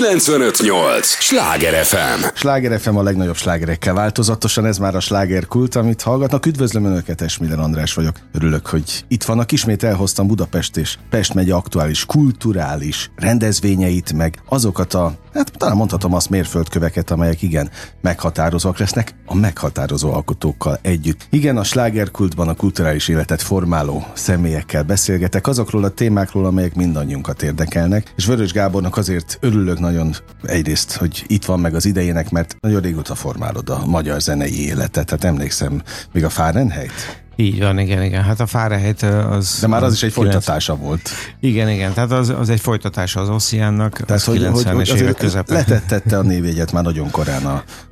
95.8. Sláger FM. Sláger FM a legnagyobb slágerekkel változatosan, ez már a slágerkult, amit hallgatnak. Üdvözlöm Önöket, Esmiller András vagyok. Örülök, hogy itt vannak. Ismét elhoztam Budapest és Pest megye aktuális kulturális rendezvényeit, meg azokat a, talán mondhatom azt, mérföldköveket, amelyek igen meghatározóak lesznek a meghatározó alkotókkal együtt. Igen, a slágerkultban a kulturális életet formáló személyekkel beszélgetek azokról a témákról, amelyek mindannyiunkat érdekelnek, és Vörös Gábornak azért örülök nagyon egyrészt, hogy itt van, meg az idejének, mert nagyon régóta formálod a magyar zenei életet, hát emlékszem még a Fahrenheit. Így van, igen. Hát a Fahrenheit az... De már az is egy folytatása volt. Igen. Tehát az egy folytatása az Ossiannak. Tehát, az hogy azért letettette a névjegyet már nagyon korán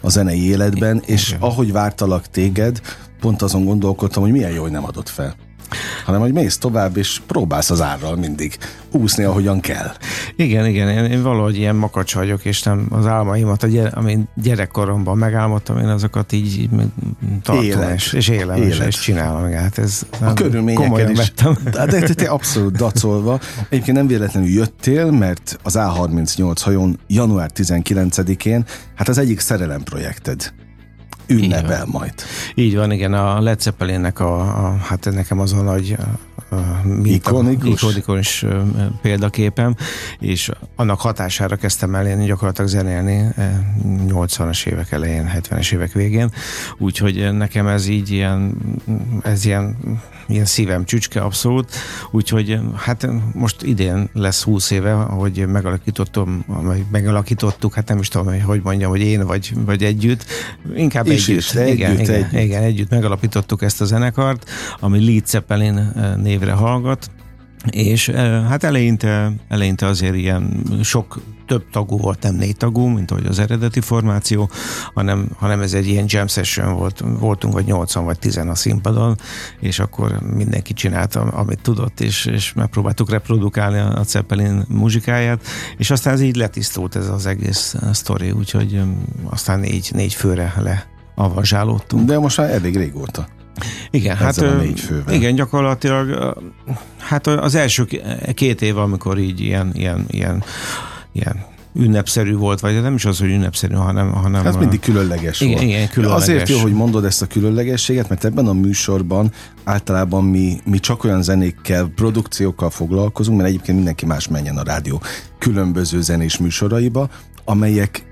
a zenei életben, és ahogy vártalak téged, pont azon gondolkodtam, hogy milyen jó, hogy nem adott fel. Hanem, hogy mész tovább, és próbálsz az árral mindig úszni, ahogyan kell. Igen, én valahogy ilyen makacs vagyok, és nem az álmaimat, amit gyerekkoromban megálmodtam, én azokat így tartom, és élem, és csinálom. Hát ez a komolyan vettem. De te abszolút dacolva. Egyébként nem véletlenül jöttél, mert az A38 hajón január 19-én, hát az egyik szerelem projekted ünnepel majd. Így van, igen, a Led Zeppelinnek hát nekem az a nagy ikonikus példaképem, és annak hatására kezdtem el én gyakorlatilag zenélni 80-as évek elején, 70-es évek végén, úgyhogy nekem ez így ilyen szívem csücske abszolút, úgyhogy hát most idén lesz 20 éve, hogy megalakítottuk, hát nem is tudom, hogy mondjam, hogy én vagy együtt, inkább együtt megalapítottuk ezt a zenekart, ami Led Zeppelin névre hallgat, és hát eleinte azért ilyen sok több tagú volt, nem 4 tagú, mint ahogy az eredeti formáció, hanem ez egy ilyen jam session volt, voltunk vagy 80 vagy 10 a színpadon, és akkor mindenki csinálta, amit tudott, és megpróbáltuk reprodukálni a Zeppelin muzsikáját, és aztán ez így letisztult ez az egész sztori, úgyhogy aztán 4 főre leavazsálódtunk. De most már elég régóta. Igen, gyakorlatilag hát az első 2 év, amikor így ilyen ünnepszerű volt, vagy nem is az, hogy ünnepszerű, hanem ez mindig különleges volt. Igen, különleges. Azért jó, hogy mondod ezt a különlegességet, mert ebben a műsorban általában mi csak olyan zenékkel, produkciókkal foglalkozunk, mert egyébként mindenki más menjen a rádió különböző zenés műsoraiba, amelyek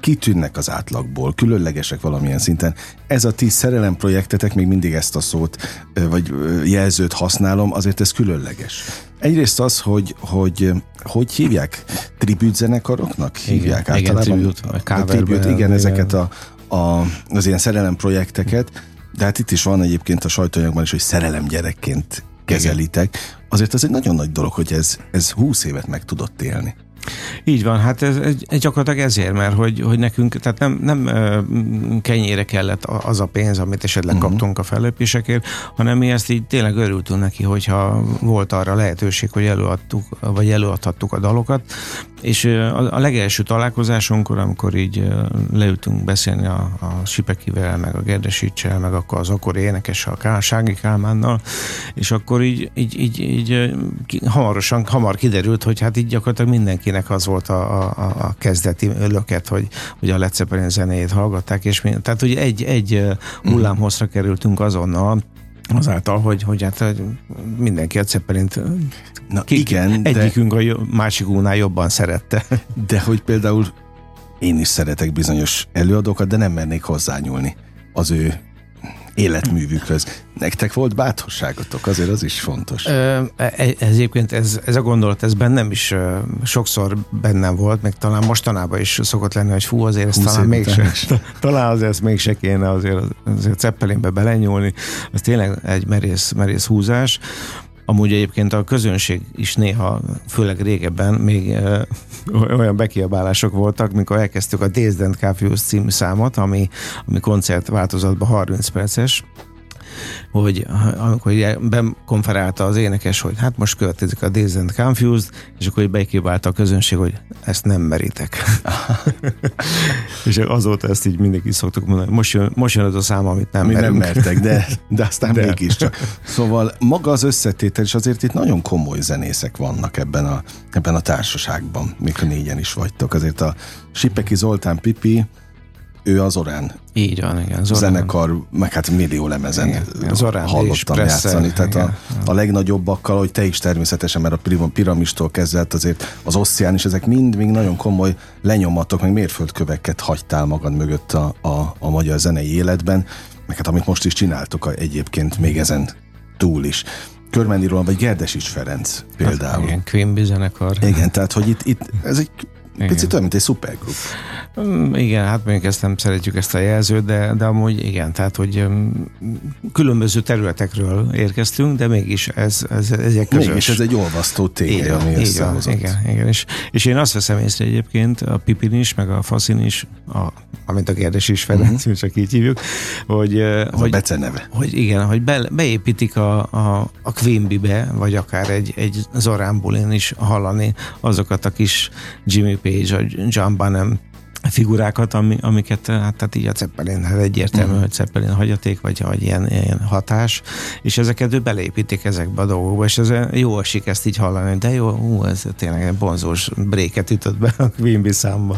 kitűnnek az átlagból, különlegesek valamilyen szinten. Ez a ti szerelem projektetek, még mindig ezt a szót, vagy jelzőt használom, azért ez különleges. Egyrészt az, hogy hívják? Tribützenekaroknak hívják általában? Igen, ezeket az ilyen szerelem projekteket, de hát itt is van egyébként a sajtóanyagban is, hogy szerelem gyerekként kezelitek. Azért az egy nagyon nagy dolog, hogy ez 20 évet meg tudott élni. Így van, hát ez gyakorlatilag ezért, mert hogy nekünk, tehát nem kenyére kellett az a pénz, amit esetleg kaptunk a fellépésekért, hanem mi ezt így tényleg örültünk neki, hogyha volt arra lehetőség, hogy előadtuk, vagy előadhattuk a dalokat, és a legelső találkozásunkkor, amikor így leültünk beszélni a Sipekivel, meg a Gerdesicsel, meg akkor az akkori énekessel, a Sági Kálmánnal, és akkor így hamar kiderült, hogy hát így gyakorlatilag mindenkinek az volt a kezdeti löket, hogy a Led Zeppelin zenéjét hallgatták, és tehát ugye egy hullámhosszra kerültünk azonnal, azáltal, hogy hát mindenki a Zeppelint egyikünk a másikunknál jobban szerette. De hogy például én is szeretek bizonyos előadókat, de nem mernék hozzányúlni az ő életművükhöz. Nektek volt bátorságotok, azért az is fontos. Egyébként ez a gondolat, ez bennem is sokszor bennem volt, meg talán mostanában is szokott lenni, hogy fú, azért ezt mégse kéne azért Zeppelinbe belenyúlni. Ez tényleg egy merész húzás. Amúgy egyébként a közönség is néha, főleg régebben még olyan bekiabálások voltak, mikor elkezdtük a Dazed and Confused című számot, ami koncertváltozatban 30 perces, hogy amikor bekonferálta az énekes, hogy hát most következik a Dazed and Confused, és akkor bekibálta a közönség, hogy ezt nem meritek. És azóta ezt így mindig szoktuk mondani, most jön az a szám, amit nem mertek, de aztán de. Mégiscsak. Szóval maga az összetétel, és azért itt nagyon komoly zenészek vannak ebben a társaságban, mikor négyen is vagytok. Azért a Sipeki Zoltán Pipi, ő az Orán. Így van, igen. Zorán. Zenekar, meg hát millió lemezen igen, hallottam játszani. Tehát a legnagyobbakkal, hogy te is természetesen, mert a Piramistól kezdett azért az Osszián, és ezek mind még nagyon komoly lenyomatok, meg mérföldköveket hagytál magad mögött a magyar zenei életben, meg hát amit most is csináltok egyébként még ezen túl is. Körmendi Roland, vagy Gerdesics Ferenc például. Hát, igen, Queen Bee zenekar. Igen, tehát hogy itt ez egy picit olyan, mint egy szupergrup. Igen, hát mondjuk ezt nem szeretjük ezt a jelzőt, de amúgy igen, tehát hogy különböző területekről érkeztünk, de mégis ez egy közös. Mégis ez egy olvasztó tény, ami összehozott. Igen, és én azt veszem észre egyébként a Pipin is, meg a Faszin is, amint a Gerdesics Ferenc, csak így hívjuk, hogy beceneve. Hogy igen, hogy beépítik a Queen Bee-be, vagy akár egy Zorán bulin is hallani azokat a kis Jimmy Page, a John Bonham figurákat, amiket hát tehát így a Zeppelin, hát egyértelmű, hogy Zeppelin hagyaték, vagy ilyen hatás, és ezeket ő beleépítik ezekbe a dolgokba, és ez jó esik ezt így hallani, de jó, ez tényleg egy bonzós bréket ütött be a Queen Bee számba.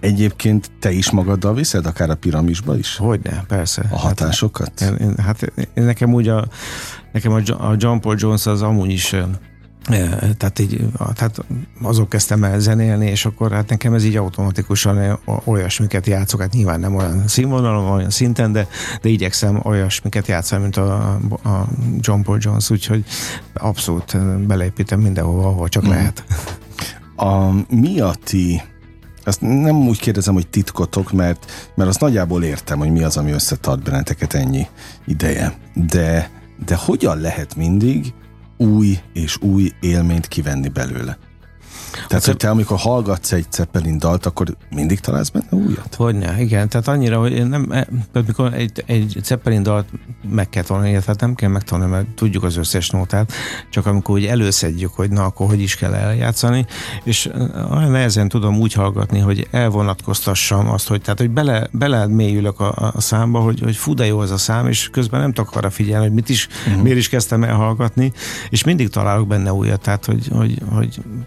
Egyébként te is magaddal viszed, akár a Piramisba is? Hogyne, persze. A hatásokat? Hát, nekem úgy nekem a John Paul Jones az amúgy is Tehát azok kezdtem el zenélni, és akkor hát nekem ez így automatikusan olyasmiket játszok, hát nyilván nem olyan színvonalon, olyan szinten, de igyekszem olyasmiket játszani, mint a John Paul Jones, úgyhogy abszolút beleépítem mindenhova, ahol csak lehet. Mi a ti? Azt nem úgy kérdezem, hogy titkotok, mert azt nagyjából értem, hogy mi az, ami összetart benneteket ennyi ideje. De hogyan lehet mindig új és új élményt kivenni belőle? Tehát, hogy te amikor hallgatsz egy Zeppelin dalt, akkor mindig találsz benne újat? Hogyne, igen. Tehát annyira, hogy mikor egy Zeppelin dalt meg kell tanulni, tehát nem kell megtanulni, mert tudjuk az összes nótát, csak amikor úgy előszedjük, hogy na, akkor hogy is kell eljátszani, és olyan nehezen tudom úgy hallgatni, hogy elvonatkoztassam azt, hogy tehát, hogy belemélyülök a számba, hogy fú, de jó az a szám, és közben nem tudok arra figyelni, hogy miért is kezdtem el hallgatni, és mindig találok benne újat, tehát, hogy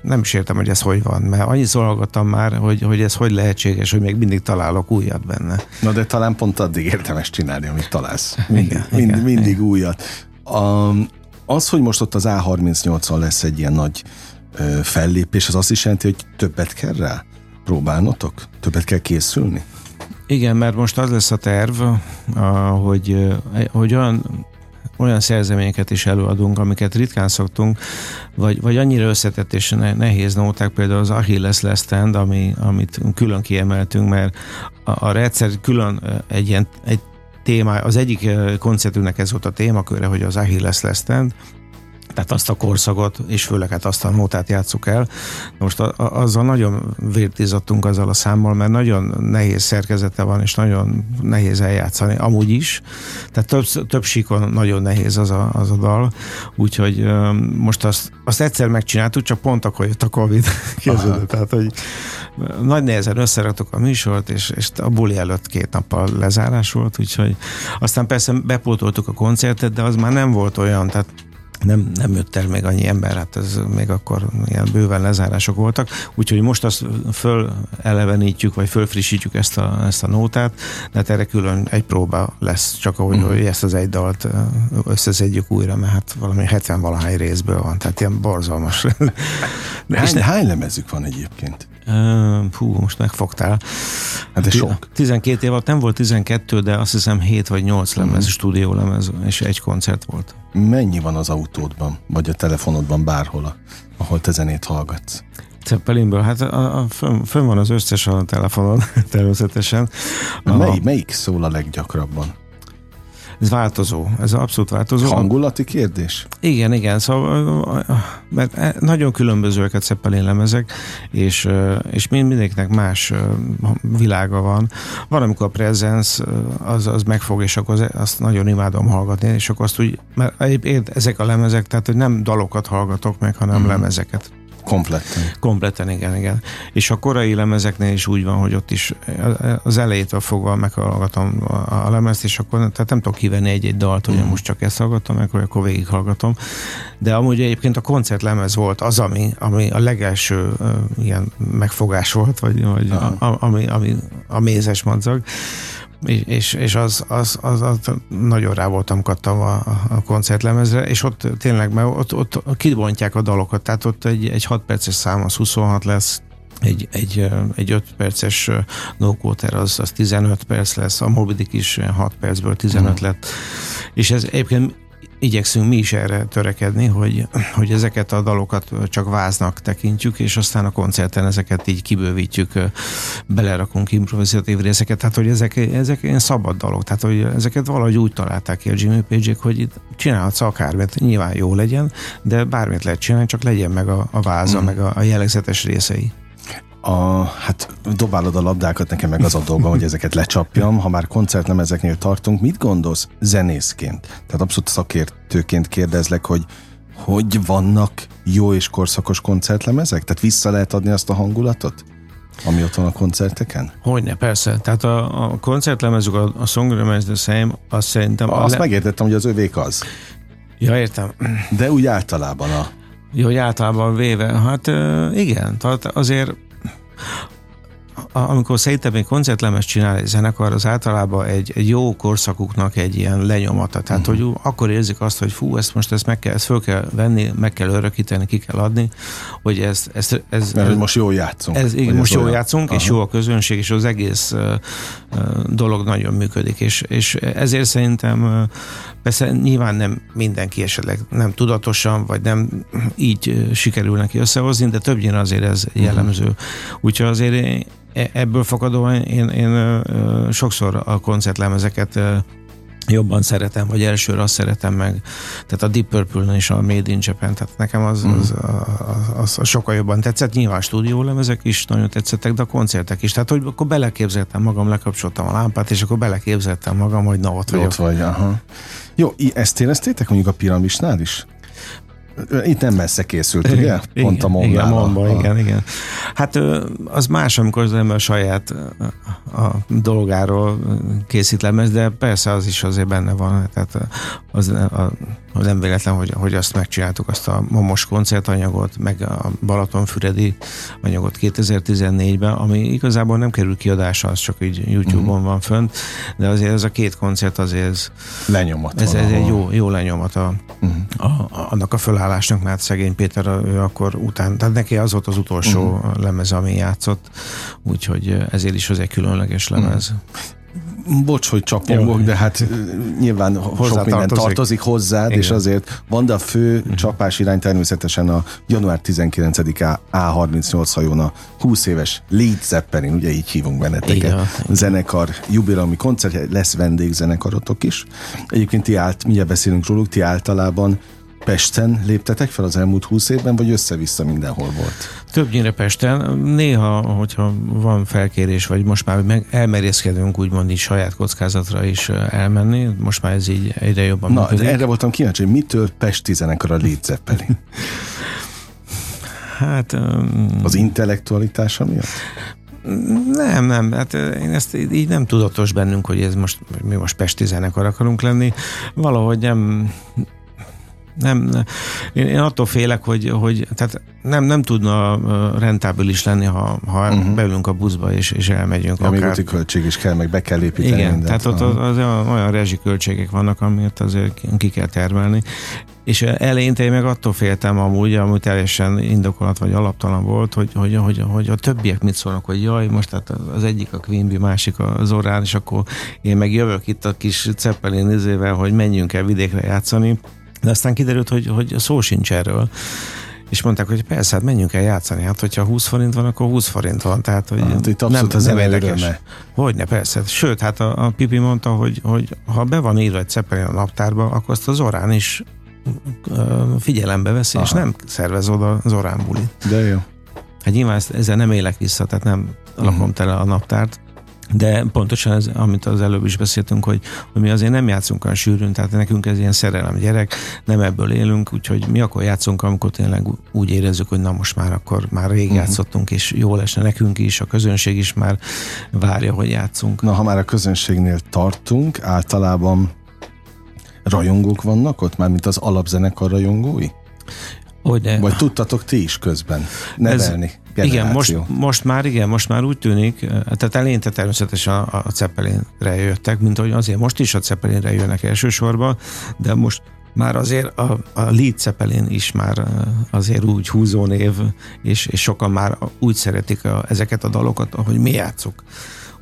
nem is értem, hogy ez hogy van, mert annyiszor hallgattam már, hogy ez hogy lehetséges, hogy még mindig találok újat benne. Na de talán pont addig érdemes csinálni, amit találsz. Mindig újat. Az, hogy most ott az A38-on lesz egy ilyen nagy fellépés, az azt is jelenti, hogy többet kell rá próbálnotok? Többet kell készülni? Igen, mert most az lesz a terv, hogy olyan szerzeményeket is előadunk, amiket ritkán szoktunk, vagy annyira összetett és nehéz nóták, például az Achilles Last Stand, amit külön kiemeltünk, mert a rendszer külön egy ilyen egy téma, az egyik koncertünknek ez volt a témaköre, hogy az Achilles Last Stand, tehát azt a korszakot, és főleg hát azt a nótát játsszuk el. Most azzal nagyon vértizottunk azzal a számmal, mert nagyon nehéz szerkezete van, és nagyon nehéz eljátszani, amúgy is. Tehát több síkon nagyon nehéz az a dal, úgyhogy most azt egyszer megcsináltuk, csak pont akkor jött a Covid kezdődött. Tehát, hogy nagy nehezen összeraktuk a műsort, és a buli előtt 2 nappal lezárás volt, úgyhogy aztán persze bepótoltuk a koncertet, de az már nem volt olyan, tehát nem jött el még annyi ember, hát ez még akkor ilyen bőven lezárások voltak, úgyhogy most azt fölelevenítjük, vagy fölfrissítjük ezt a nótát, de hát erre külön egy próba lesz, csak ahogy hogy ezt az egy dalt összeszedjük újra, mert hát valami 70-valahány részből van, tehát ilyen borzalmas. Hány lemezük van egyébként? Most megfogtál. Hát ez sok. 12 év alatt nem volt 12, de azt hiszem 7 vagy 8 lemez, stúdió lemez, és egy koncert volt. Mennyi van az autódban, vagy a telefonodban bárhol, ahol te zenét hallgatsz? Zeppelinből, hát fönn van az összes a telefonon, természetesen. Melyik szól a leggyakrabban? Ez változó, ez abszolút változó. Hangulati kérdés? Igen, igen, szóval mert nagyon különbözőek a Zeppelin lemezek, és mindenkinek más világa van. Van, amikor a Presence az megfog, és akkor azt nagyon imádom hallgatni, és akkor azt úgy, mert ezek a lemezek, tehát hogy nem dalokat hallgatok meg, hanem lemezeket. Kompletten. Kompletten, igen, igen. És a korai lemezeknél is úgy van, hogy ott is az elejétől fogva meghallgatom a lemezt, és akkor tehát nem tudok kivenni egy-egy dalt, hogy most csak ezt hallgatom, akkor végighallgatom. De amúgy egyébként a koncertlemez volt az, ami a legelső ilyen megfogás volt, vagy a mézes madzag. És az nagyon rá voltam kattam a koncertlemezre, és ott tényleg, mert ott kibontják a dalokat, tehát ott egy 6 perces szám az 26 lesz, egy 5 perces No Quarter az 15 perc lesz, a Moby Dick is 6 percből 15 lett, és ez egyébként igyekszünk mi is erre törekedni, hogy ezeket a dalokat csak váznak tekintjük, és aztán a koncerten ezeket így kibővítjük, belerakunk improvizatív részeket, tehát hogy ezek ilyen szabad dalok, tehát hogy ezeket valahogy úgy találták ki a Jimmy Page-ek, hogy itt csinálhatsz akármit, nyilván jó legyen, de bármit lehet csinálni, csak legyen meg a váza, meg a jellegzetes részei. Hát dobálod a labdákat, nekem meg az a dolgom, hogy ezeket lecsapjam. Ha már koncertlemezeknél tartunk, mit gondolsz zenészként? Tehát abszolút szakértőként kérdezlek, hogy vannak jó és korszakos koncertlemezek? Tehát vissza lehet adni azt a hangulatot, ami ott van a koncerteken? Hogyne, persze. Tehát a koncertlemezük, a Song Remains the Same, azt szerintem... Azt megértettem, hogy az övék az. Ja, értem. De úgy általában Jó, hogy általában véve, hát igen, tehát azért amikor szerintem egy koncertlemez csinál egy zenekar, az általában egy jó korszakuknak egy ilyen lenyomata. Tehát, hogy akkor érzik azt, hogy fú, ezt föl kell venni, meg kell örökíteni, ki kell adni, hogy mert most jól játszunk. És jó a közönség, és az egész dolog nagyon működik. És ezért szerintem persze nyilván nem mindenki esetleg nem tudatosan, vagy nem így sikerül neki összehozni, de többnyire azért ez jellemző. Úgyhogy azért ebből fakadóan én sokszor a koncertlemezeket jobban szeretem, vagy elsőre azt szeretem meg. Tehát a Deep Purple-n és a Made in Japan, tehát nekem az sokkal jobban tetszett. Nyilván stúdiólemezek is nagyon tetszettek, de a koncertek is. Tehát, hogy akkor beleképzeltem magam, lekapcsoltam a lámpát, és akkor beleképzeltem magam, hogy na, ott vagyok. Ott vagy, aha. Jó, ezt éreztétek mondjuk a Piramisnál is? Itt nem messze készült, ugye? Pont a Monban, igen. Hát az más, amikor az ember saját a dolgáról készít lemez, de persze az is azért benne van. Tehát az nem véletlen, hogy azt megcsináltuk, azt a Momos koncertanyagot, meg a Balatonfüredi anyagot 2014-ben, ami igazából nem kerül kiadásra, az csak így YouTube-on van fönt, de azért ez a két koncert azért lenyomat. Ez egy jó lenyomat annak a fölállásnak, mert szegény Péter akkor után, tehát neki az volt az utolsó lemez, ami játszott, úgyhogy ezért is az egy különleges lemez. Bocs, hogy csapongok, de hát nyilván sok minden tartozik hozzád, igen. És azért van, de a fő csapás irány természetesen a január 19-án A38 hajón a 20 éves Lead Zeppelin, ugye így hívunk benneteket, zenekar jubileumi koncert, lesz vendégzenekarotok is. Egyébként mindjárt beszélünk róluk, ti általában Pesten léptetek fel az elmúlt 20 évben, vagy össze-vissza mindenhol volt? Többnyire Pesten. Néha, hogyha van felkérés, vagy most már elmerészkedünk úgymond így saját kockázatra is elmenni, most már ez így egyre jobban működik. Erre voltam kíváncsi, hogy mitől pesti zenekar a Lead Zeppelin? Hát... Az intellektualitása miatt? Nem, hát én ezt így nem tudatos bennünk, hogy mi most pesti zenekar akarunk lenni. Valahogy nem, én attól félek, hogy tehát nem tudna rentábilis lenni, ha beülünk a buszba és elmegyünk. Ja, még úti költség is kell, meg be kell építeni. Igen, mindent. Tehát ott az olyan rezsiköltségek vannak, amit azért ki kell termelni. És eleinte én meg attól féltem amúgy, ami teljesen indokolat vagy alaptalan volt, hogy a többiek mit szólnak, hogy jaj, most hát az egyik a Queen Bee, másik a Zorán, és akkor én meg jövök itt a kis Zeppelin izével, hogy menjünk el vidékre játszani. De aztán kiderült, hogy szó sincs erről. És mondták, hogy persze, hát menjünk el játszani. Hát, hogyha 20 forint van, akkor 20 forint van. Tehát, hogy hát, itt abszolút nem érdekes. Hogyne, persze. Sőt, hát a Pipi mondta, hogy ha be van írva egy Zeppelin a naptárba, akkor azt az Orán is figyelembe veszi, aha, és nem szervez oda az Orán bulit. De jó. Hát nyilván ezzel nem élek vissza, tehát nem lakom tele a naptárt. De pontosan ez, amit az előbb is beszéltünk, hogy mi azért nem játszunk olyan sűrűn, tehát nekünk ez ilyen szerelem gyerek, nem ebből élünk, úgyhogy mi akkor játszunk, amikor tényleg úgy érezzük, hogy na most már akkor már rég játszottunk, és jól esne nekünk is, a közönség is már várja, hogy játszunk. Na, ha már a közönségnél tartunk, általában rajongók vannak ott, mármint az alapzenekar rajongói? Vagy tudtatok ti is közben nevelni? Igen, most már úgy tűnik, tehát eleinte természetesen a Zeppelinre jöttek, mint hogy azért most is a Zeppelinre jönnek elsősorban, de most már azért a Lead Zeppelin is már azért úgy húzónév, és sokan már úgy szeretik ezeket a dalokat, ahogy mi játszuk.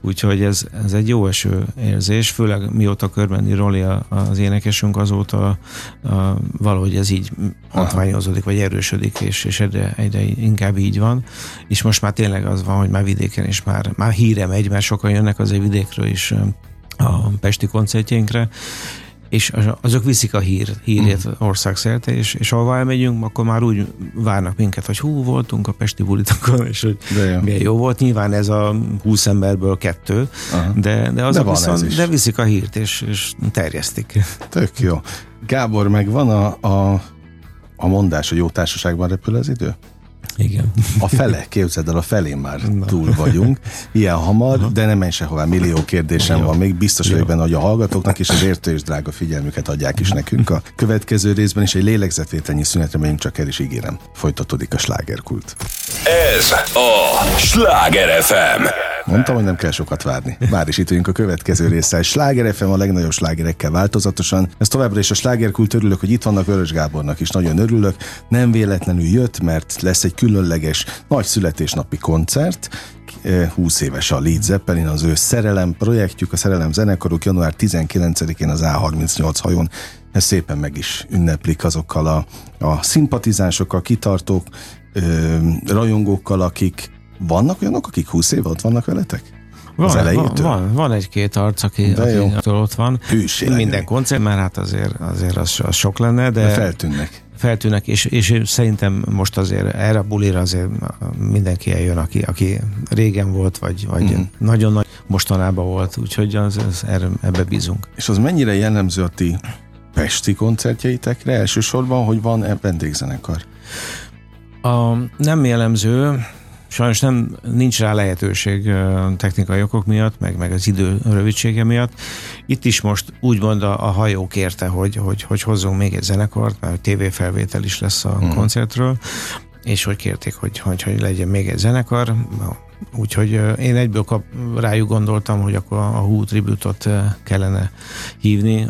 Úgyhogy ez egy jó eső érzés, főleg mióta Körbendi Roli az énekesünk, azóta valahogy ez így hatványozódik, vagy erősödik, és egyre inkább így van. És most már tényleg az van, hogy már vidéken is már híre megy, mert sokan jönnek azért vidékről is a pesti koncertjénkre, és azok viszik a hírét országszerte, és ahol elmegyünk, akkor már úgy várnak minket, hogy hú, voltunk a pesti bulitokon, és hogy milyen jó volt. Nyilván ez a 20 emberből 2, de azok viszont de viszik a hírt, és terjesztik. Tök jó. Gábor, meg van a mondás, hogy jó társaságban repül az idő? Igen. A fele, képzeld el, a felén már túl vagyunk. Ilyen hamar, de nem menj sehová, millió kérdésem van még. Biztos vagyok benne, hogy a hallgatóknak és az értő és drága figyelmüket adják is nekünk. A következő részben is egy lélegzetvételnyi szünetre megyünk, csak el is ígérem. Folytatódik a slágerkult. Ez a Sláger FM. Mondtam, hogy nem kell sokat várni. Már is itt vagyunk a következő résszel. Sláger FM a legnagyobb slágerekkel változatosan. Ez továbbra is a Slágerkult. Örülök, hogy itt vannak, Vörös Gábornak is nagyon örülök. Nem véletlenül jött, mert lesz egy különleges nagy születésnapi koncert. 20 éves a Lead Zeppelin, az ő szerelem projektjük, a szerelem zenekaruk január 19-én az A38 hajón. Ezt szépen meg is ünneplik azokkal a szimpatizánsokkal, kitartók, rajongókkal, akik vannak olyanok, akik 20 év ott vannak veletek? Van egy-két arc, aki ott van. Hűség. Minden koncert, mert hát azért az sok lenne, de feltűnnek, és szerintem most azért erre a bulira azért mindenki eljön, aki régen volt, vagy nagyon nagy mostanában volt, úgyhogy ebbe bízunk. És az mennyire jellemző a ti pesti koncertjeitekre? Elsősorban, hogy van-e vendégzenekar? Nem jellemző, sajnos nincs rá lehetőség technikai okok miatt, meg az idő rövidsége miatt. Itt is most úgymond a hajó kérte, hogy hozzunk még egy zenekart, mert tévéfelvétel is lesz a koncertről, és hogy kérték, hogy legyen még egy zenekar. Úgyhogy én egyből rájuk gondoltam, hogy akkor a Who Tribute-ot kellene hívni,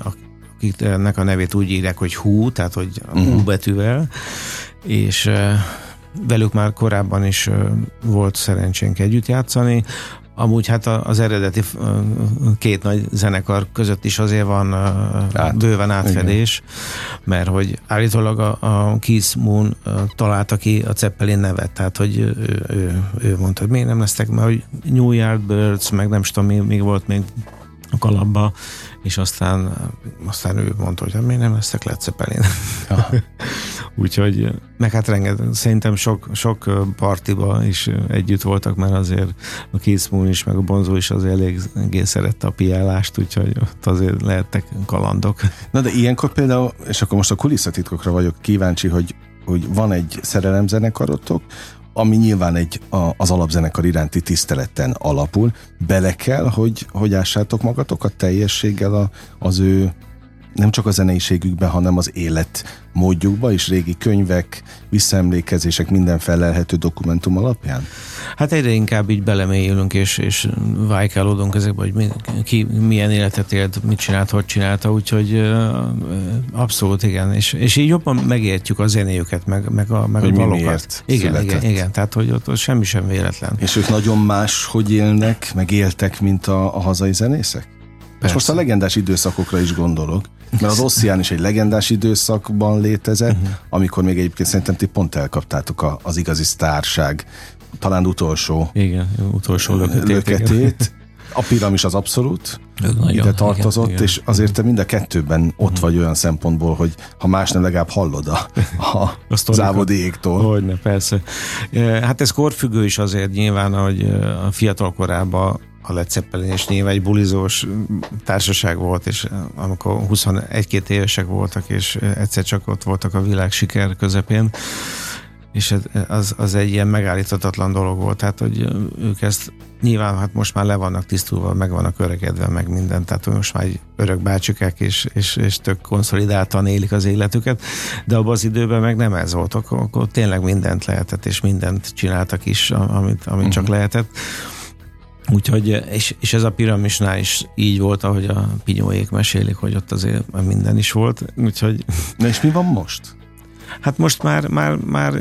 akiknek a nevét úgy írják, hogy Who, tehát hogy Who betűvel, és velük már korábban is volt szerencsénk együtt játszani. Amúgy hát az eredeti két nagy zenekar között is azért van bőven átfedés, igen, mert hogy állítólag a Keith Moon találta ki a Zeppelin nevet, tehát hogy ő mondta, hogy miért nem lesztek, mert hogy New Yard Birds, meg nem tudom, még volt még a kalapba, és aztán ő mondta, hogy miért nem lesztek Led Zeppelin. Úgyhogy, meg hát rengeteg, szerintem sok partiba is együtt voltak, mert azért a Keith Moon is, meg a Bonzo is azért eléggé szerette a piálást, úgyhogy ott azért lehettek kalandok. Na de ilyenkor például, és akkor most a kulisszatitkokra vagyok kíváncsi, hogy van egy szerelemzenekarotok, ami nyilván az alapzenekar iránti tiszteleten alapul, bele kell, hogy ássátok magatokat teljességgel az ő nem csak a zeneiségükbe, hanem az életmódjukba is, régi könyvek, visszaemlékezések, minden felelhető dokumentum alapján? Hát egyre inkább így belemélyülünk, és vájkálódunk ezekbe, hogy ki milyen életet élt, mit csinált, hogy csinálta, úgyhogy abszolút igen, és így jobban megértjük a zenéjüket, meg a dalokat. Igen, tehát hogy ott semmi sem véletlen. És ők nagyon más, hogy élnek, meg éltek, mint a hazai zenészek? Persze. És most a legendás időszakokra is gondolok, mert az Osszián is egy legendás időszakban létezett, amikor még egyébként szerintem ti pont elkaptátok az igazi sztárság, talán utolsó, igen, utolsó löketét. A Piramis az abszolút nagyon, ide tartozott, igen, és azért te mind a kettőben ott vagy olyan szempontból, hogy ha más nem, legalább hallod a závodiéktól. Hogyne, persze. Hát ez korfüggő is azért nyilván, hogy a fiatal korában a Led Zeppelin és nyilván egy bulizós társaság volt, és amikor 21-22 évesek voltak, és egyszer csak ott voltak a világ siker közepén, és az egy ilyen megállíthatatlan dolog volt, hát hogy ők ezt nyilván hát most már le vannak tisztulva, meg vannak öregedve, meg minden, tehát most már egy örök bácsikák és tök konszolidáltan élik az életüket, de abban az időben meg nem ez volt, akkor tényleg mindent lehetett, és mindent csináltak is, amit csak lehetett. Úgyhogy, és ez a Piramisnál is így volt, ahogy a Pinyóék mesélik, hogy ott azért minden is volt, úgyhogy... Na és mi van most? Hát most már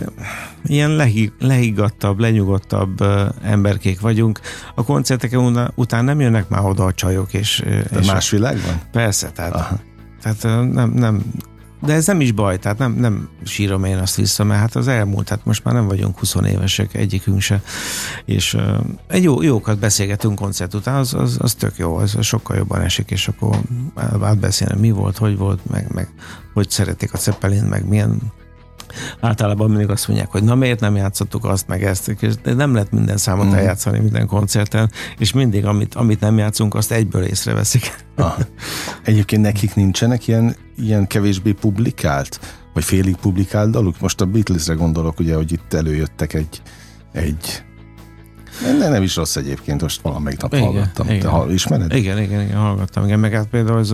ilyen lehiggadtabb, lenyugodtabb emberkék vagyunk. A koncertek után nem jönnek már oda a csajok. És más világban? Persze, tehát nem. De ez nem is baj, tehát nem sírom én azt vissza, mert hát az elmúlt, tehát most már nem vagyunk 20 évesek, egyikünk se, és egy jókat beszélgetünk koncert után, az tök jó, az sokkal jobban esik, és akkor átbeszélni, mi volt, hogy volt, meg hogy szeretik a Zeppelin, meg milyen. Általában mindig azt mondják, hogy na miért nem játszottuk azt, meg ezt, és nem lehet minden számot eljátszani minden koncerten, és mindig amit nem játszunk, azt egyből észreveszik. Egyébként nekik nincsenek ilyen kevésbé publikált, vagy félig publikált daluk? Most a Beatlesre gondolok, ugye, hogy itt előjöttek egy nem is rossz egyébként, most valamelyik nap hallgattam. Igen. Te ismered? Igen, hallgattam. Igen, meg hát például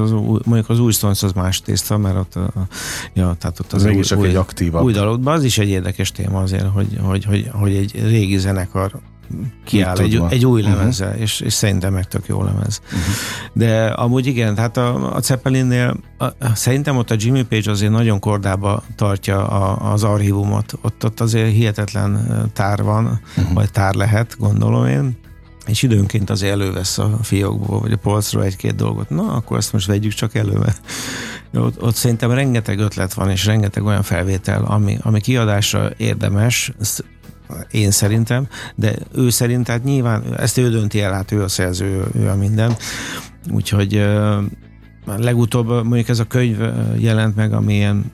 mondjuk az új Stones az más tészta, mert ott, tehát ott az új dalodban az is egy érdekes téma azért, hogy egy régi zenekar kiáll egy új lemezzel, és szerintem meg tök jó lemez. De amúgy igen, hát a Zeppelinnél szerintem ott a Jimmy Page azért nagyon kordába tartja az archívumot. Ott azért hihetetlen tár van, vagy tár lehet, gondolom én, és időnként azért elővesz a fiókból, vagy a polcról egy-két dolgot. Na, akkor ezt most vegyük csak elő, mert ott szerintem rengeteg ötlet van, és rengeteg olyan felvétel, ami kiadásra érdemes, én szerintem, de ő szerint, tehát nyilván ezt ő dönti el, hát ő a szerző, ő a minden. Úgyhogy legutóbb mondjuk ez a könyv jelent meg, ami ilyen,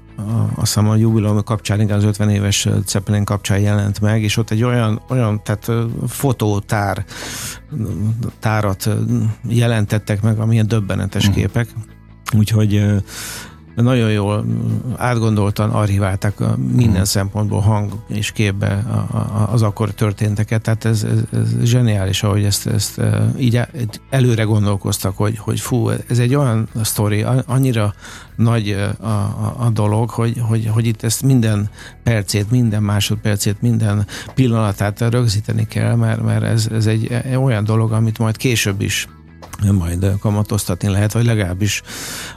azt hiszem a jubileum kapcsán, igen, az 50 éves Zeppelin kapcsán jelent meg, és ott egy olyan tehát fotótárat jelentettek meg, amilyen döbbenetes képek. Úgyhogy nagyon jól átgondoltan archiválták minden szempontból, hang és képbe az akkor történteket, tehát ez zseniális, ahogy ezt így előre gondolkoztak, hogy fú, ez egy olyan sztori, annyira nagy a dolog, hogy itt ezt minden percét, minden másodpercét, minden pillanatát rögzíteni kell, mert ez egy olyan dolog, amit majd később is majd kamatoztatni lehet, vagy legalábbis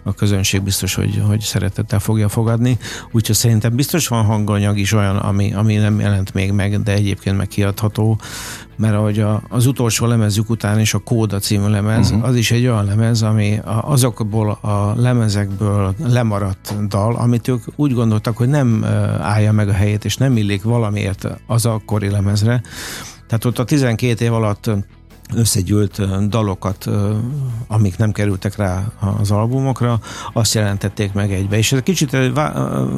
a közönség biztos, hogy szeretettel fogja fogadni. Úgyhogy szerintem biztos van hanganyag is olyan, ami nem jelent még meg, de egyébként meg kiadható, mert ahogy az utolsó lemezük után is a Kóda című lemez, az is egy olyan lemez, ami azokból a lemezekből lemaradt dal, amit ők úgy gondoltak, hogy nem állja meg a helyét, és nem illik valamiért az akkori lemezre. Tehát ott a 12 év alatt összegyűlt dalokat, amik nem kerültek rá az albumokra, azt jelentették meg egybe. És ez kicsit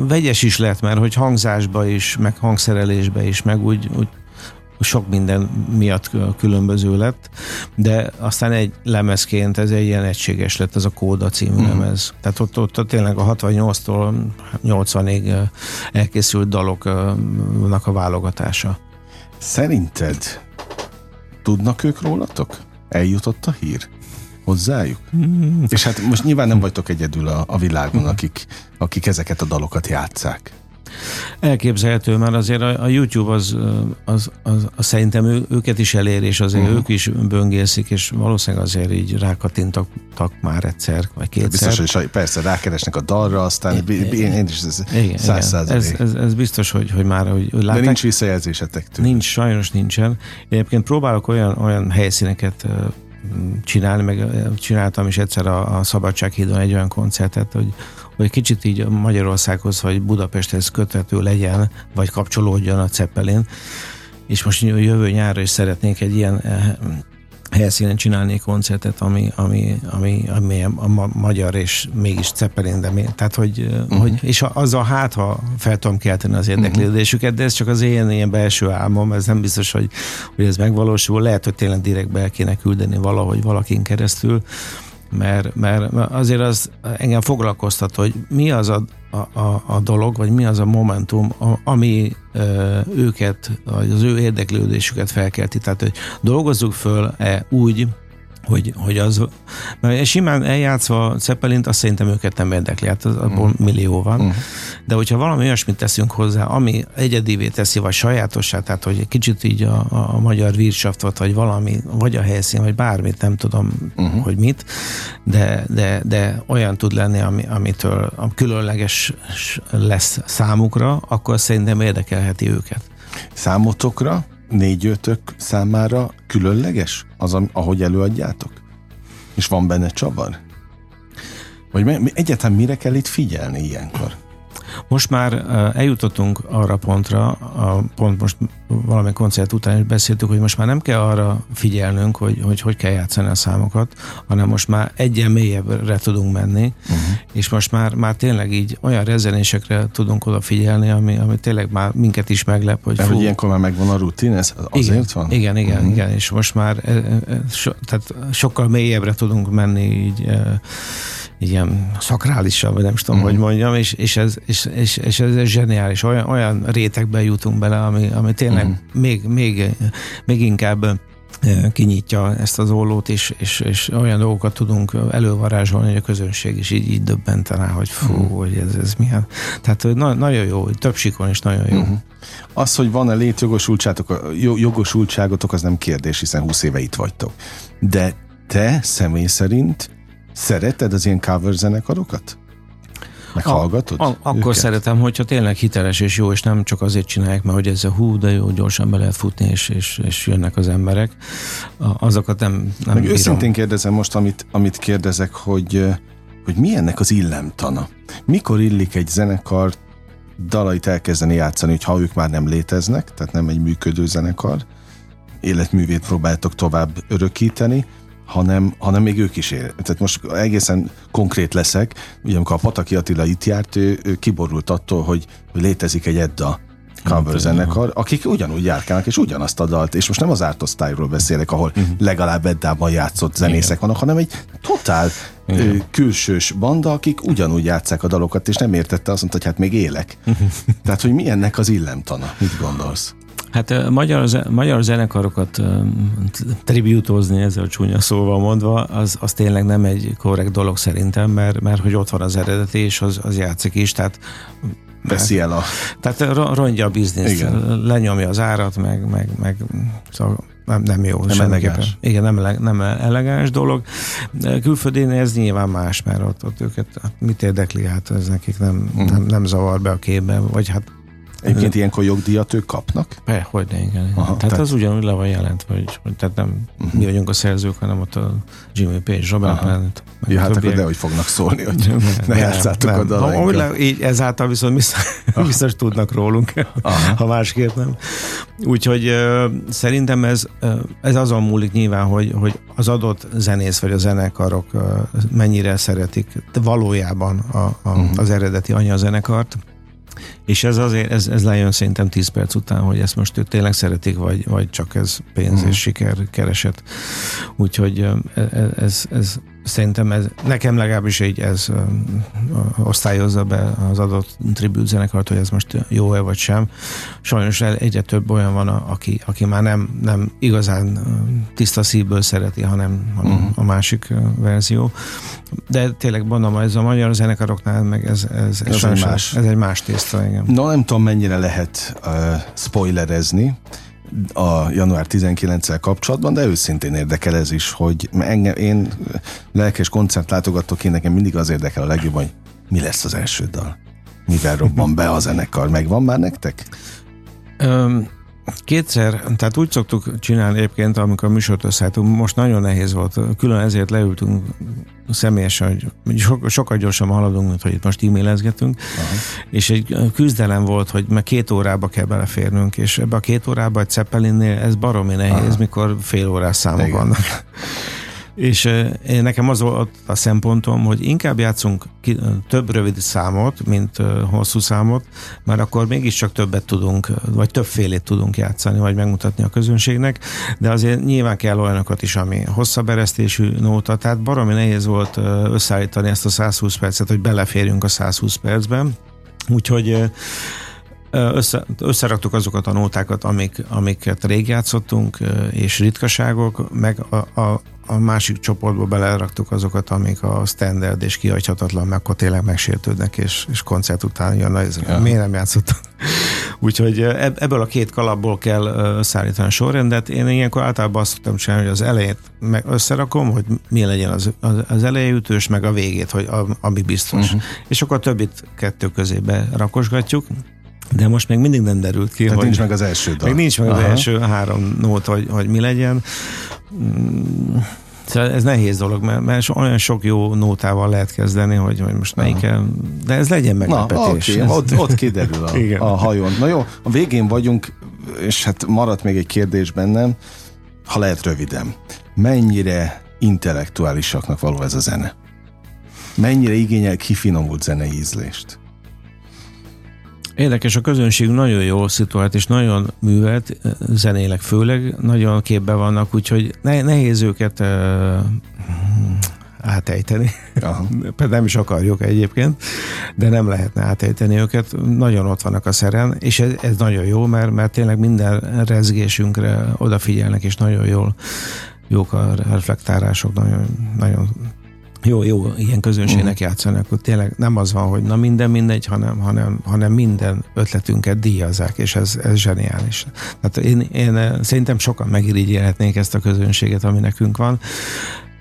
vegyes is lett, mert hogy hangzásba is, meg hangszerelésbe is, meg úgy sok minden miatt különböző lett, de aztán egy lemezként ez egy ilyen egységes lett, ez a Kóda című lemez. Tehát ott tényleg a 68-tól 80-ig elkészült daloknak a válogatása. Szerinted tudnak ők rólatok? Eljutott a hír hozzájuk? És hát most nyilván nem vagytok egyedül a világon, akik ezeket a dalokat játsszák. Elképzelhető, mert azért a YouTube az szerintem őket is elér, és azért ők is böngészik, és valószínűleg azért így rákattintak már egyszer, vagy kétszer. Biztos, hogy persze rákeresnek a dalra, aztán én is igen, 100%. Ez biztos, hogy már hogy látták. De nincs visszajelzésetek tőle. Nincs, sajnos nincsen. Egyébként próbálok olyan helyszíneket csinálni, meg csináltam is egyszer a Szabadsághídon egy olyan koncertet, hogy kicsit így Magyarországhoz vagy Budapesthez köthető legyen, vagy kapcsolódjon a Zeppelin, és most jövő nyárra is szeretnék egy ilyen helyszínen csinálni koncertet, ami a magyar és mégis Zeppelin, de tehát hogy és azzal hát, ha fel tudom kelteni az érdeklődésüket, de ez csak az én ilyen belső álmom, ez nem biztos, hogy ez megvalósul, lehet, hogy tényleg direkt be kéne küldeni valahogy valakin keresztül, mert azért az engem foglalkoztat, hogy mi az a dolog, vagy mi az a momentum, ami őket, az ő érdeklődésüket felkelti. Tehát, hogy dolgozzuk föl-e úgy, hogy az... Mert simán eljátszva Zeppelint, azt szerintem őket nem érdekli, hát abból millió van. De hogyha valami olyasmit teszünk hozzá, ami egyedivé teszi, vagy sajátossá, tehát hogy egy kicsit így a magyar Wirtschaftot, vagy valami, vagy a helyszín, vagy bármit, nem tudom, hogy mit, de olyan tud lenni, amitől különleges lesz számukra, akkor szerintem érdekelheti őket. Számotokra? 4-5-ök számára különleges az, ahogy előadjátok? És van benne csavar? Vagy egyáltalán mire kell itt figyelni ilyenkor? Most már eljutottunk arra pontra, pont most valami koncert után is beszéltük, hogy most már nem kell arra figyelnünk, hogy kell játszani a számokat, hanem most már egyen mélyebbre tudunk menni, és most már tényleg így olyan rezenésekre tudunk odafigyelni, ami tényleg már minket is meglep, hogy fú. Hogy ilyenkor már megvan a rutin, ez azért van? Igen, és most már tehát sokkal mélyebbre tudunk menni így ilyen szakrálisan, vagy nem is tudom, hogy mondjam, és ez zseniális. Olyan rétegben jutunk bele, ami tényleg még inkább kinyitja ezt az ollót, és olyan dolgokat tudunk elővarázsolni, hogy a közönség is így döbbenten áll, hogy fú, hogy ez milyen. Tehát nagyon jó, több sikon is nagyon jó. Az, hogy van-e létjogosultságotok, az nem kérdés, hiszen 20 éve itt vagytok. De te személy szerint szereted az ilyen cover zenekarokat? Meghallgatod? Akkor szeretem, hogyha tényleg hiteles és jó, és nem csak azért csinálják, mert hogy ezzel hú, de jó, gyorsan be lehet futni, és jönnek az emberek. Azokat nem bírom. Őszintén kérdezem most, amit kérdezek, hogy mi ennek az illemtana? Mikor illik egy zenekar dalait elkezdeni játszani, hogyha ők már nem léteznek, tehát nem egy működő zenekar, életművét próbáltok tovább örökíteni, hanem még ők is él. Tehát most egészen konkrét leszek, ugye amikor a Pataki Attila itt járt, ő kiborult attól, hogy létezik egy Edda cover zenekar, akik ugyanúgy járkálnak, és ugyanazt a dalt, és most nem az Ártosztályról beszélek, ahol legalább Eddában játszott zenészek vannak, hanem egy totál külsős banda, akik ugyanúgy játsszák a dalokat, és nem értette, azt mondta, hogy hát még élek. Tehát, hogy mi ennek az illemtana? Mit gondolsz? Hát magyar zenekarokat tributózni, ezzel csúnya szóval mondva, az tényleg nem egy korrekt dolog szerintem, mert hogy ott van az eredeti, és az játszik is, tehát veszi el tehát rongya a bizniszt, lenyomja az árat, meg szóval nem jó. Nem elegáns. Igen, nem elegáns dolog. Külföldén ez nyilván más, mert ott őket mit érdekli, hát ez nekik nem zavar be a képbe, vagy hát egyébként ilyenkor jogdíjat ők kapnak? Hogyne, igen. Aha, tehát az ugyanúgy le van jelentve, hogy tehát nem mi vagyunk a szerzők, hanem ott a Jimmy Page, Robert Plant. Ja, hát akkor dehogy fognak szólni, hogy ne játszátok a dalainkat. Ezáltal viszont biztos tudnak rólunk, ha másképp nem. Úgyhogy szerintem ez azon múlik nyilván, hogy az adott zenész vagy a zenekarok mennyire szeretik valójában az eredeti anyazenekart. És ez azért, ez lejön szerintem 10 perc után, hogy ezt most ők tényleg szeretik, vagy csak ez pénz és siker keresett. Úgyhogy ez szerintem nekem legalábbis így ez osztályozza be az adott tribute zenekart, hogy ez most jó-e vagy sem. Sajnos egyre több olyan van, aki már nem igazán tiszta szívből szereti, hanem a másik verzió. De tényleg mondom, ez a magyar zenekaroknál meg ez egy más tészta. Igen. Na nem tudom, mennyire lehet spoilerezni a január 19-el kapcsolatban, de őszintén érdekel ez is, hogy én lelkes koncertlátogatóként nekem mindig az érdekel a legjobban, hogy mi lesz az első dal? Mivel robban be a zenekar? Megvan már nektek? Kétszer, tehát úgy szoktuk csinálni egyébként, amikor műsort összeálltunk, most nagyon nehéz volt, külön ezért leültünk személyesen, hogy sokkal gyorsabban haladunk, mint hogy itt most e-mailezgetünk, és egy küzdelem volt, hogy meg 2 órába kell beleférnünk, és ebbe a 2 órába egy Zeppelinnél ez baromi nehéz, mikor félórás számok vannak. És nekem az volt a szempontom, hogy inkább játszunk több rövid számot, mint hosszú számot, mert akkor mégiscsak többet tudunk, vagy többfélét tudunk játszani, vagy megmutatni a közönségnek, de azért nyilván kell olyanokat is, ami hosszabb eresztésű nóta, tehát baromi nehéz volt összeállítani ezt a 120 percet, hogy beleférjünk a 120 percben, úgyhogy összeraktuk azokat a nótákat, amiket rég játszottunk, és ritkaságok, meg a másik csoportba beleraktuk azokat, amik a standard és kihagyhatatlan, mert akkor tényleg megsértődnek, és koncert után jön, miért nem játszottam? Úgyhogy ebből a 2 kalapból kell összeállítani a sorrendet. Én ilyenkor általában azt szoktam csinálni, hogy az elejét összerakom, hogy mi legyen az elejéütős, meg a végét, hogy ami biztos. Uh-huh. És akkor a többit 2 közébe rakosgatjuk. De most még mindig nem derült ki, tehát hogy... nincs meg az első dal. Még nincs meg az első 3 nóta, hogy mi legyen. Szóval ez nehéz dolog, mert olyan sok jó nótával lehet kezdeni, hogy most melyiken... De ez legyen meglepetés. Okay. Ott kiderül a hajón. Na jó, a végén vagyunk, és hát maradt még egy kérdés bennem, ha lehet röviden. Mennyire intellektuálisaknak való ez a zene? Mennyire igényel kifinomult zenei ízlést? Érdekes, a közönség nagyon jó szituált, és nagyon művelt, zenélek főleg, nagyon képben vannak, úgyhogy nehéz őket átejteni. Például nem is akarjuk egyébként, de nem lehetne átejteni őket. Nagyon ott vannak a szeren, és ez nagyon jó, mert tényleg minden rezgésünkre odafigyelnek, és nagyon jók a reflektárások, nagyon, nagyon jó, ilyen közönségnek játszani, akkor tényleg nem az van, hogy na minden mindegy, hanem minden ötletünket díjazzák, és ez zseniális. Tehát én szerintem sokan megirigyelhetnénk ezt a közönséget, ami nekünk van.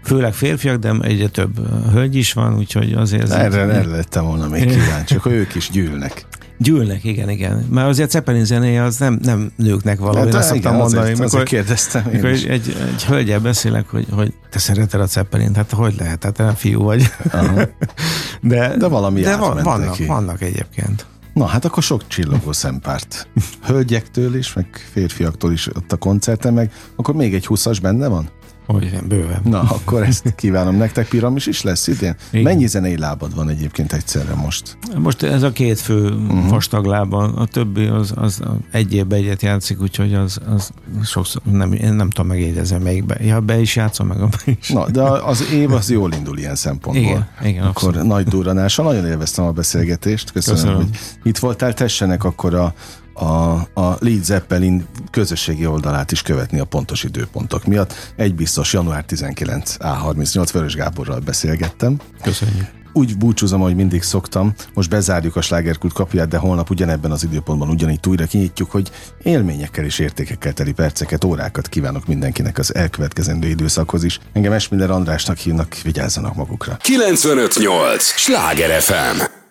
Főleg férfiak, de egyre több hölgy is van, úgyhogy azért... Erre lettem volna még kíváncsi, hogy ők is gyűlnek. Gyűlnek, igen. Mert azért Zeppelin zenéje az nem nőknek valami. Én azt szoktam mondani, azért kérdeztem én is. Egy hölgyel beszélek, hogy te szereted a Zeppelint, hát hogy lehet, hát nem fiú vagy. De valami átment neki. Vannak egyébként. Na, hát akkor sok csillogó szempárt. Hölgyektől is, meg férfiaktól is ott a koncerten, meg akkor még egy 20-as benne van? Olyan, bőven. Na, akkor ezt kívánom nektek, Piramis is lesz idén. Igen. Mennyi zenei lábad van egyébként egyszerre most? Most ez a 2 fő vastag lába, a többi az egy évben egyet játszik, úgyhogy az sokszor, nem tudom megjegyezni melyikbe. Ja, be is játszom, meg abba is. Na, de az év az jól indul ilyen szempontból. Igen, akkor abszolút. Nagy durranással, nagyon élveztem a beszélgetést. Köszönöm, hogy itt voltál, tessenek akkor a Led Zeppelin közösségi oldalát is követni a pontos időpontok miatt. Egy biztos, január 19 A38 Vörös Gáborral beszélgettem. Köszönjük. Úgy búcsúzom, ahogy mindig szoktam. Most bezárjuk a Slágerkult kapuját, de holnap ugyanebben az időpontban ugyanígy újra kinyitjuk, hogy élményekkel és értékekkel teli perceket, órákat kívánok mindenkinek az elkövetkezendő időszakhoz is. Engem Esmiller Andrásnak hívnak, vigyázzanak magukra. 95.8 Sláger FM.